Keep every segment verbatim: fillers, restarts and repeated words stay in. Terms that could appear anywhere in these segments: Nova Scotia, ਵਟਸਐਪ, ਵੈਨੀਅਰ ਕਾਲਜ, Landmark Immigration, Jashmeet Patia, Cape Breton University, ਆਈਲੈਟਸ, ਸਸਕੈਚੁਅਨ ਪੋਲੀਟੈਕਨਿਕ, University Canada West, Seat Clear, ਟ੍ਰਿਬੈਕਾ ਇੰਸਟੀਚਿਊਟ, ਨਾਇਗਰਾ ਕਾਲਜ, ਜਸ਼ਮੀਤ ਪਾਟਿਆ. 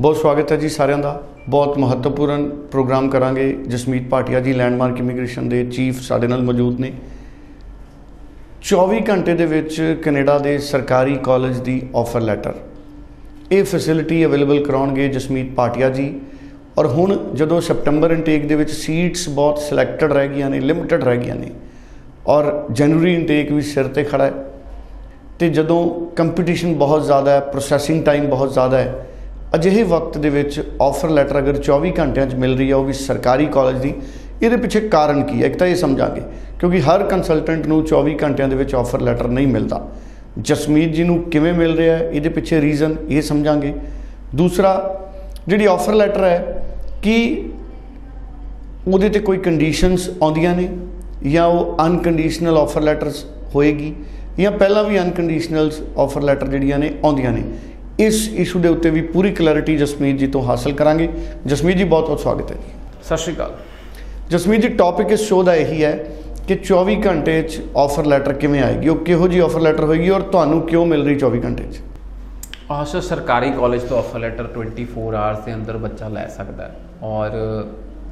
ਬਹੁਤ ਸਵਾਗਤ ਹੈ ਜੀ ਸਾਰਿਆਂ ਦਾ। ਬਹੁਤ ਮਹੱਤਵਪੂਰਨ ਪ੍ਰੋਗਰਾਮ ਕਰਾਂਗੇ। ਜਸ਼ਮੀਤ ਪਾਟਿਆ ਜੀ ਲੈਂਡਮਾਰਕ ਇਮੀਗ੍ਰੇਸ਼ਨ ਦੇ ਚੀਫ ਸਾਡੇ ਨਾਲ ਮੌਜੂਦ ਨੇ। ਚੌਵੀ ਘੰਟੇ ਦੇ ਵਿੱਚ ਕੈਨੇਡਾ ਦੇ ਸਰਕਾਰੀ ਕਾਲਜ ਦੀ ਆਫਰ ਲੈਟਰ, ਇਹ ਫੈਸਿਲਿਟੀ ਅਵੇਲੇਬਲ ਕਰਾਉਣਗੇ ਜਸ਼ਮੀਤ ਪਾਟਿਆ ਜੀ। ਔਰ ਹੁਣ ਜਦੋਂ ਸੈਪਟੈਂਬਰ ਇਨਟੇਕ ਦੇ ਵਿੱਚ ਸੀਟਸ ਬਹੁਤ ਸਿਲੈਕਟਡ ਰਹਿ ਗਈਆਂ ਨੇ, ਲਿਮਿਟਡ ਰਹਿ ਗਈਆਂ ਨੇ, ਔਰ ਜਨਵਰੀ ਇਨਟੇਕ ਵੀ ਸਿਰ 'ਤੇ ਖੜਾ ਹੈ, ਅਤੇ ਜਦੋਂ ਕੰਪੀਟੀਸ਼ਨ ਬਹੁਤ ਜ਼ਿਆਦਾ ਹੈ, ਪ੍ਰੋਸੈਸਿੰਗ ਟਾਈਮ ਬਹੁਤ ਜ਼ਿਆਦਾ ਹੈ, ਅਜਿਹੇ ਵਕਤ ਦੇ ਵਿੱਚ ਆਫਰ ਲੈਟਰ ਅਗਰ ਚੌਵੀ ਘੰਟਿਆਂ 'ਚ ਮਿਲ ਰਹੀ ਹੈ, ਉਹ ਵੀ ਸਰਕਾਰੀ ਕਾਲਜ ਦੀ, ਇਹਦੇ ਪਿੱਛੇ ਕਾਰਨ ਕੀ ਹੈ? ਇੱਕ ਤਾਂ ਇਹ ਸਮਝਾਂਗੇ ਕਿਉਂਕਿ ਹਰ ਕੰਸਲਟੈਂਟ ਨੂੰ ਚੌਵੀ ਘੰਟਿਆਂ ਦੇ ਵਿੱਚ ਆਫਰ ਲੈਟਰ ਨਹੀਂ ਮਿਲਦਾ। ਜਸਮੀਤ ਜੀ ਨੂੰ ਕਿਵੇਂ ਮਿਲ ਰਿਹਾ ਹੈ, ਇਹਦੇ ਪਿੱਛੇ ਰੀਜ਼ਨ ਇਹ ਸਮਝਾਂਗੇ। ਦੂਸਰਾ, ਜਿਹੜੀ ਆਫਰ ਲੈਟਰ ਹੈ ਕਿ ਉਹਦੇ 'ਤੇ ਕੋਈ ਕੰਡੀਸ਼ਨਸ ਆਉਂਦੀਆਂ ਨੇ ਜਾਂ ਉਹ ਅਨਕੰਡੀਸ਼ਨਲ ਆਫਰ ਲੈਟਰਸ ਹੋਏਗੀ ਜਾਂ ਪਹਿਲਾਂ ਵੀ ਅਨਕੰਡੀਸ਼ਨਲਸ ਆਫਰ ਲੈਟਰ ਜਿਹੜੀਆਂ ਨੇ ਆਉਂਦੀਆਂ ਨੇ, ਇਸ ਇਸ਼ੂ ਦੇ ਉੱਤੇ ਵੀ ਪੂਰੀ ਕਲੈਰਿਟੀ ਜਸਮੀਤ ਜੀ ਤੋਂ ਹਾਸਲ ਕਰਾਂਗੇ। ਜਸਮੀਤ ਜੀ ਬਹੁਤ ਬਹੁਤ ਸਵਾਗਤ ਹੈ ਜੀ। ਸਤਿ ਸ਼੍ਰੀ ਅਕਾਲ ਜਸਮੀਤ ਜੀ। ਟੌਪਿਕ ਇਸ ਸ਼ੋਅ ਦਾ ਇਹੀ ਹੈ ਕਿ ਚੌਵੀ ਘੰਟੇ 'ਚ ਆਫਰ ਲੈਟਰ ਕਿਵੇਂ ਆਏਗੀ, ਉਹ ਕਿਹੋ ਜਿਹੀ ਆਫਰ ਲੈਟਰ ਹੋਏਗੀ ਔਰ ਤੁਹਾਨੂੰ ਕਿਉਂ ਮਿਲ ਰਹੀ ਚੌਵੀ ਘੰਟੇ 'ਚ? ਆਹ ਸਰ, ਸਰਕਾਰੀ ਕਾਲਜ ਤੋਂ ਆਫਰ ਲੈਟਰ ਚੌਵੀ ਆਵਰਸ ਦੇ ਅੰਦਰ ਬੱਚਾ ਲੈ ਸਕਦਾ। ਔਰ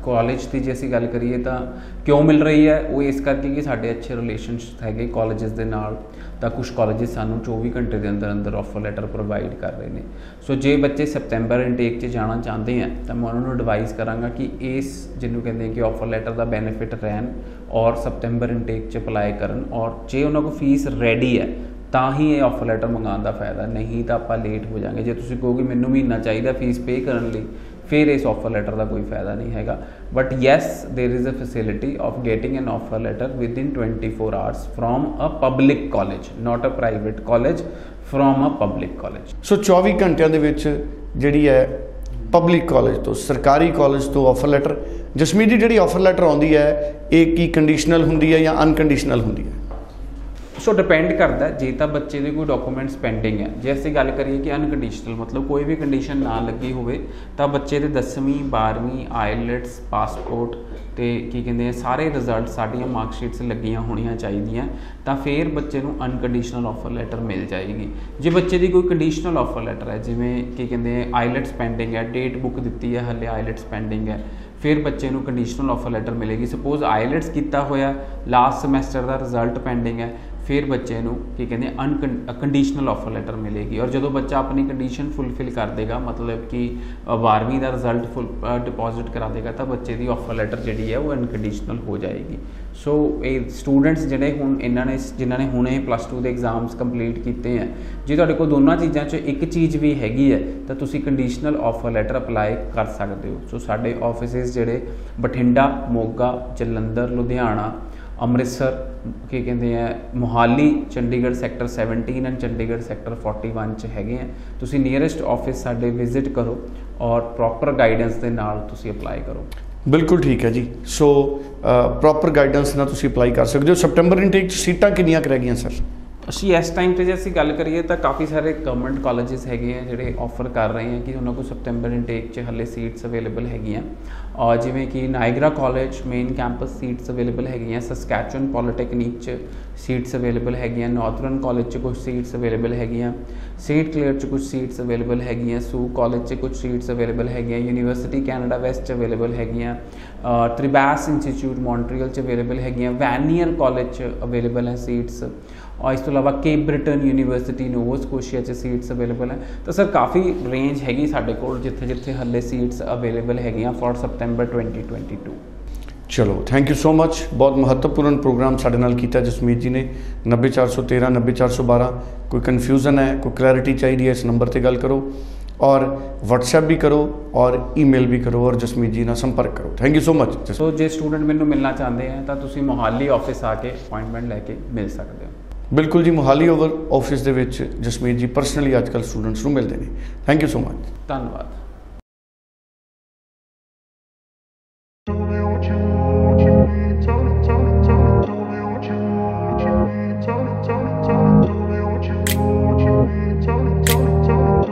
ਕਾਲਜ ਦੀ ਜੇ ਅਸੀਂ ਗੱਲ ਕਰੀਏ ਤਾਂ ਕਿਉਂ ਮਿਲ ਰਹੀ ਹੈ, ਉਹ ਇਸ ਕਰਕੇ ਕਿ ਸਾਡੇ ਅੱਛੇ ਰਿਲੇਸ਼ਨਸ ਹੈਗੇ ਕਾਲਜਸ ਦੇ ਨਾਲ, ਤਾਂ ਕੁਝ ਕਾਲਜਸ ਸਾਨੂੰ ਚੌਵੀ ਘੰਟੇ ਦੇ ਅੰਦਰ ਅੰਦਰ ਆਫਰ ਲੈਟਰ ਪ੍ਰੋਵਾਈਡ ਕਰ ਰਹੇ ਨੇ। ਸੋ ਜੇ ਬੱਚੇ ਸੈਪਟੈਂਬਰ ਇਨਟੇਕ 'ਚ ਜਾਣਾ ਚਾਹੁੰਦੇ ਆ ਤਾਂ ਮੈਂ ਉਹਨਾਂ ਨੂੰ ਐਡਵਾਈਸ ਕਰਾਂਗਾ ਕਿ ਇਸ ਜਿਹਨੂੰ ਕਹਿੰਦੇ ਕਿ ਆਫਰ ਲੈਟਰ ਦਾ ਬੈਨੀਫਿਟ ਰਹਿਣ ਔਰ ਸੈਪਟੈਂਬਰ ਇਨਟੇਕ 'ਚ ਅਪਲਾਈ ਕਰਨ। ਔਰ ਜੇ ਉਹਨਾਂ ਕੋਲ ਫੀਸ ਰੈਡੀ ਹੈ ਤਾਂ ਹੀ ਇਹ ਆਫਰ ਲੈਟਰ ਮੰਗਾਉਣ ਦਾ ਫਾਇਦਾ, ਨਹੀਂ ਤਾਂ ਆਪਾਂ ਲੇਟ ਹੋ ਜਾਵਾਂਗੇ। ਜੇ ਤੁਸੀਂ ਕਹੋਗੇ ਮੈਨੂੰ ਮਹੀਨਾ ਚਾਹੀਦਾ ਫੀਸ ਪੇ ਕਰਨ ਲਈ, ਫਿਰ ਇਸ ਆਫਰ ਲੈਟਰ ਦਾ ਕੋਈ ਫਾਇਦਾ ਨਹੀਂ ਹੈਗਾ। But yes, there is a facility of getting an offer letter within ਚੌਵੀ hours from a public college, not a private college, from a public college. So ਚੌਵੀ ਘੰਟਿਆਂ ਦੇ ਵਿੱਚ ਜਿਹੜੀ ਹੈ ਪਬਲਿਕ ਕਾਲਜ ਤੋਂ, ਸਰਕਾਰੀ ਕਾਲਜ ਤੋਂ ਆਫਰ ਲੈਟਰ। ਜਸਮੀਤ ਜੀ, ਜਿਹੜੀ ਆਫਰ ਲੈਟਰ ਆਉਂਦੀ ਹੈ ਇਹ ਕੀ ਕੰਡੀਸ਼ਨਲ ਹੁੰਦੀ ਹੈ ਜਾਂ ਅਨਕੰਡੀਸ਼ਨਲ ਹੁੰਦੀ ਹੈ? ਸੋ ਡਿਪੈਂਡ ਕਰਦਾ, ਜੇ ਤਾਂ ਬੱਚੇ ਦੇ ਕੋਈ ਡਾਕੂਮੈਂਟਸ ਪੈਂਡਿੰਗ ਹੈ, ਜੇ ਅਸੀਂ ਗੱਲ ਕਰੀਏ ਕਿ ਅਨਕੰਡੀਸ਼ਨਲ ਮਤਲਬ ਕੋਈ ਵੀ ਕੰਡੀਸ਼ਨ ਨਾ ਲੱਗੀ ਹੋਵੇ, ਤਾਂ ਬੱਚੇ ਦੇ ਦਸਵੀਂ ਬਾਰ੍ਹਵੀਂ ਆਈਲੈਟਸ ਪਾਸਪੋਰਟ ਅਤੇ ਕੀ ਕਹਿੰਦੇ ਆ ਸਾਰੇ ਰਿਜ਼ਲਟ, ਸਾਡੀਆਂ ਮਾਰਕਸ਼ੀਟਸ ਲੱਗੀਆਂ ਹੋਣੀਆਂ ਚਾਹੀਦੀਆਂ, ਤਾਂ ਫਿਰ ਬੱਚੇ ਨੂੰ ਅਨਕੰਡੀਸ਼ਨਲ ਆਫਰ ਲੈਟਰ ਮਿਲ ਜਾਏਗੀ। ਜੇ ਬੱਚੇ ਦੀ ਕੋਈ ਕੰਡੀਸ਼ਨਲ ਆਫਰ ਲੈਟਰ ਹੈ, ਜਿਵੇਂ ਕੀ ਕਹਿੰਦੇ ਆਈਲੈਟਸ ਪੈਂਡਿੰਗ ਹੈ, ਡੇਟ ਬੁੱਕ ਦਿੱਤੀ ਹੈ, ਹਾਲੇ ਆਈਲੈਟਸ ਪੈਂਡਿੰਗ ਹੈ, ਫਿਰ ਬੱਚੇ ਨੂੰ ਕੰਡੀਸ਼ਨਲ ਆਫਰ ਲੈਟਰ ਮਿਲੇਗੀ। ਸਪੋਜ਼ ਆਈਲੈਟਸ ਕੀਤਾ ਹੋਇਆ, ਲਾਸਟ ਸਮੈਸਟਰ ਦਾ ਰਿਜ਼ਲਟ ਪੈਂਡਿੰਗ ਹੈ, ਫਿਰ ਬੱਚੇ ਨੂੰ ਕੀ ਕਹਿੰਦੇ ਅਨਕੰਡ ਕੰਡੀਸ਼ਨਲ ਆਫਰ ਲੈਟਰ ਮਿਲੇਗੀ। ਔਰ ਜਦੋਂ ਬੱਚਾ ਆਪਣੀ ਕੰਡੀਸ਼ਨ ਫੁੱਲਫਿਲ ਕਰ ਦੇਗਾ, ਮਤਲਬ ਕਿ ਬਾਰ੍ਹਵੀਂ ਦਾ ਰਿਜ਼ਲਟ ਫੁੱਲ ਡਿਪੋਜ਼ਿਟ ਕਰਾ ਦੇਗਾ, ਤਾਂ ਬੱਚੇ ਦੀ ਆਫਰ ਲੈਟਰ ਜਿਹੜੀ ਹੈ ਉਹ ਅਨਕੰਡੀਸ਼ਨਲ ਹੋ ਜਾਏਗੀ। ਸੋ ਇਹ ਸਟੂਡੈਂਟਸ ਜਿਹੜੇ ਹੁਣ ਇਹਨਾਂ ਨੇ ਜਿਨ੍ਹਾਂ ਨੇ ਹੁਣੇ ਪਲੱਸ ਟੂ ਦੇ ਐਗਜ਼ਾਮਸ ਕੰਪਲੀਟ ਕੀਤੇ ਹੈ, ਜੇ ਤੁਹਾਡੇ ਕੋਲ ਦੋਨਾਂ ਚੀਜ਼ਾਂ 'ਚੋਂ ਇੱਕ ਚੀਜ਼ ਵੀ ਹੈਗੀ ਹੈ ਤਾਂ ਤੁਸੀਂ ਕੰਡੀਸ਼ਨਲ ਆਫਰ ਲੈਟਰ ਅਪਲਾਈ ਕਰ ਸਕਦੇ ਹੋ। ਸੋ ਸਾਡੇ ਆਫਿਸਿਸ ਜਿਹੜੇ ਬਠਿੰਡਾ, ਮੋਗਾ, ਜਲੰਧਰ, ਲੁਧਿਆਣਾ, ਅੰਮ੍ਰਿਤਸਰ, ਕੀ ਕਹਿੰਦੇ ਆ Mohali, Chandigarh sector seventeen and Chandigarh sector forty one 'ਚ ਹੈਗੇ ਆ। ਤੁਸੀਂ ਨੀਅਰੈਸਟ ਆਫਿਸ ਸਾਡੇ ਵਿਜ਼ਿਟ ਕਰੋ ਔਰ ਪ੍ਰੋਪਰ ਗਾਈਡੈਂਸ ਦੇ ਨਾਲ ਤੁਸੀਂ ਅਪਲਾਈ ਕਰੋ। ਬਿਲਕੁਲ ਠੀਕ ਹੈ ਜੀ। ਸੋ ਪ੍ਰੋਪਰ ਗਾਈਡੈਂਸ ਨਾਲ ਤੁਸੀਂ ਅਪਲਾਈ ਕਰ ਸਕਦੇ ਹੋ। ਸੈਪਟੈਂਬਰ ਇਨਟੇਕ 'ਚ ਸੀਟਾਂ ਕਿੰਨੀਆਂ ਕੁ ਰਹਿ ਗਈਆਂ ਸਰ? ਅਸੀਂ ਇਸ ਟਾਈਮ 'ਤੇ ਜੇ ਅਸੀਂ ਗੱਲ ਕਰੀਏ ਤਾਂ ਕਾਫੀ ਸਾਰੇ ਗਵਰਨਮੈਂਟ ਕਾਲਜਿਸ ਹੈਗੇ ਆ ਜਿਹੜੇ ਆਫਰ ਕਰ ਰਹੇ ਆ ਕਿ ਉਹਨਾਂ ਕੋਲ ਸੈਪਟੈਂਬਰ ਇਨਟੇਕ 'ਚ ਹਾਲੇ ਸੀਟਸ ਅਵੇਲੇਬਲ ਹੈਗੀਆਂ। ਔਰ ਜਿਵੇਂ ਕਿ ਨਾਇਗਰਾ ਕਾਲਜ main campus seats available ਹੈਗੀਆਂ, ਸਸਕੈਚੁਅਨ ਪੋਲੀਟੈਕਨਿਕ 'ਚ ਸੀਟਸ ਅਵੇਲੇਬਲ ਹੈਗੀਆਂ, ਨਾਰਥਰਨ ਕਾਲਜ 'ਚ ਕੁਝ ਸੀਟਸ ਅਵੇਲੇਬਲ ਹੈਗੀਆਂ, ਸੀਟ ਕਲੀਅਰ 'ਚ ਕੁਝ ਸੀਟਸ ਅਵੇਲੇਬਲ ਹੈਗੀਆਂ, ਸੂ ਕਾਲਜ 'ਚ ਕੁਝ ਸੀਟਸ ਅਵੇਲੇਬਲ ਹੈਗੀਆਂ, ਯੂਨੀਵਰਸਿਟੀ ਕੈਨੇਡਾ ਵੈਸਟ 'ਚ ਅਵੇਲੇਬਲ ਹੈਗੀਆਂ, ਟ੍ਰਿਬੈਕਾ ਇੰਸਟੀਚਿਊਟ ਮੌਂਟਰੀਅਲ 'ਚ ਅਵੇਲੇਬਲ ਹੈਗੀਆਂ, ਵੈਨੀਅਰ ਕਾਲਜ 'ਚ ਅਵੇਲੇਬਲ ਹੈ ਸੀਟਸ, ਔਰ ਇਸ ਤੋਂ ਇਲਾਵਾ Cape Breton University Nova Scotia 'ਚ ਸੀਟਸ ਅਵੇਲੇਬਲ ਹੈ। ਤਾਂ ਸਰ ਕਾਫੀ ਰੇਂਜ ਹੈਗੀ ਸਾਡੇ ਕੋਲ ਜਿੱਥੇ ਜਿੱਥੇ ਹਾਲੇ ਸੀਟਸ ਅਵੇਲੇਬਲ ਹੈਗੀਆਂ four September twenty twenty two. ਚਲੋ, ਥੈਂਕ ਯੂ ਸੋ ਮਚ। ਬਹੁਤ ਮਹੱਤਵਪੂਰਨ ਪ੍ਰੋਗਰਾਮ ਸਾਡੇ ਨਾਲ ਕੀਤਾ ਜਸਮੀਤ ਜੀ ਨੇ। ਨੱਬੇ ਚਾਰ ਸੌ ਤੇਰਾਂ ਨੱਬੇ ਚਾਰ ਸੌ ਬਾਰਾਂ, ਕੋਈ ਕਨਫਿਊਜ਼ਨ ਹੈ, ਕੋਈ ਕਲੈਰਿਟੀ ਚਾਹੀਦੀ ਹੈ, ਇਸ ਨੰਬਰ 'ਤੇ ਗੱਲ ਕਰੋ ਔਰ ਵਟਸਐਪ ਵੀ ਕਰੋ ਔਰ ਈਮੇਲ ਵੀ ਕਰੋ ਔਰ ਜਸਮੀਤ ਜੀ ਨਾਲ ਸੰਪਰਕ ਕਰੋ। Thank you so much. So ਜੇ ਸਟੂਡੈਂਟ ਮੈਨੂੰ ਮਿਲਣਾ ਚਾਹੁੰਦੇ ਆ ਤਾਂ ਤੁਸੀਂ ਮੋਹਾਲੀ ਆਫਿਸ ਆ ਕੇ ਅਪੁਆਇੰਟਮੈਂਟ ਲੈ ਕੇ ਮਿਲ ਸਕਦੇ ਹੋ। ਬਿਲਕੁਲ ਜੀ, ਮੋਹਾਲੀ ਓਵਰ ਆਫਿਸ ਦੇ ਵਿੱਚ ਜਸਮੀਤ ਜੀ ਪਰਸਨਲੀ ਅੱਜ ਕੱਲ੍ਹ ਸਟੂਡੈਂਟਸ ਨੂੰ ਮਿਲਦੇ ਨੇ। ਥੈਂਕ ਯੂ ਸੋ ਮਚ, ਧੰਨਵਾਦ।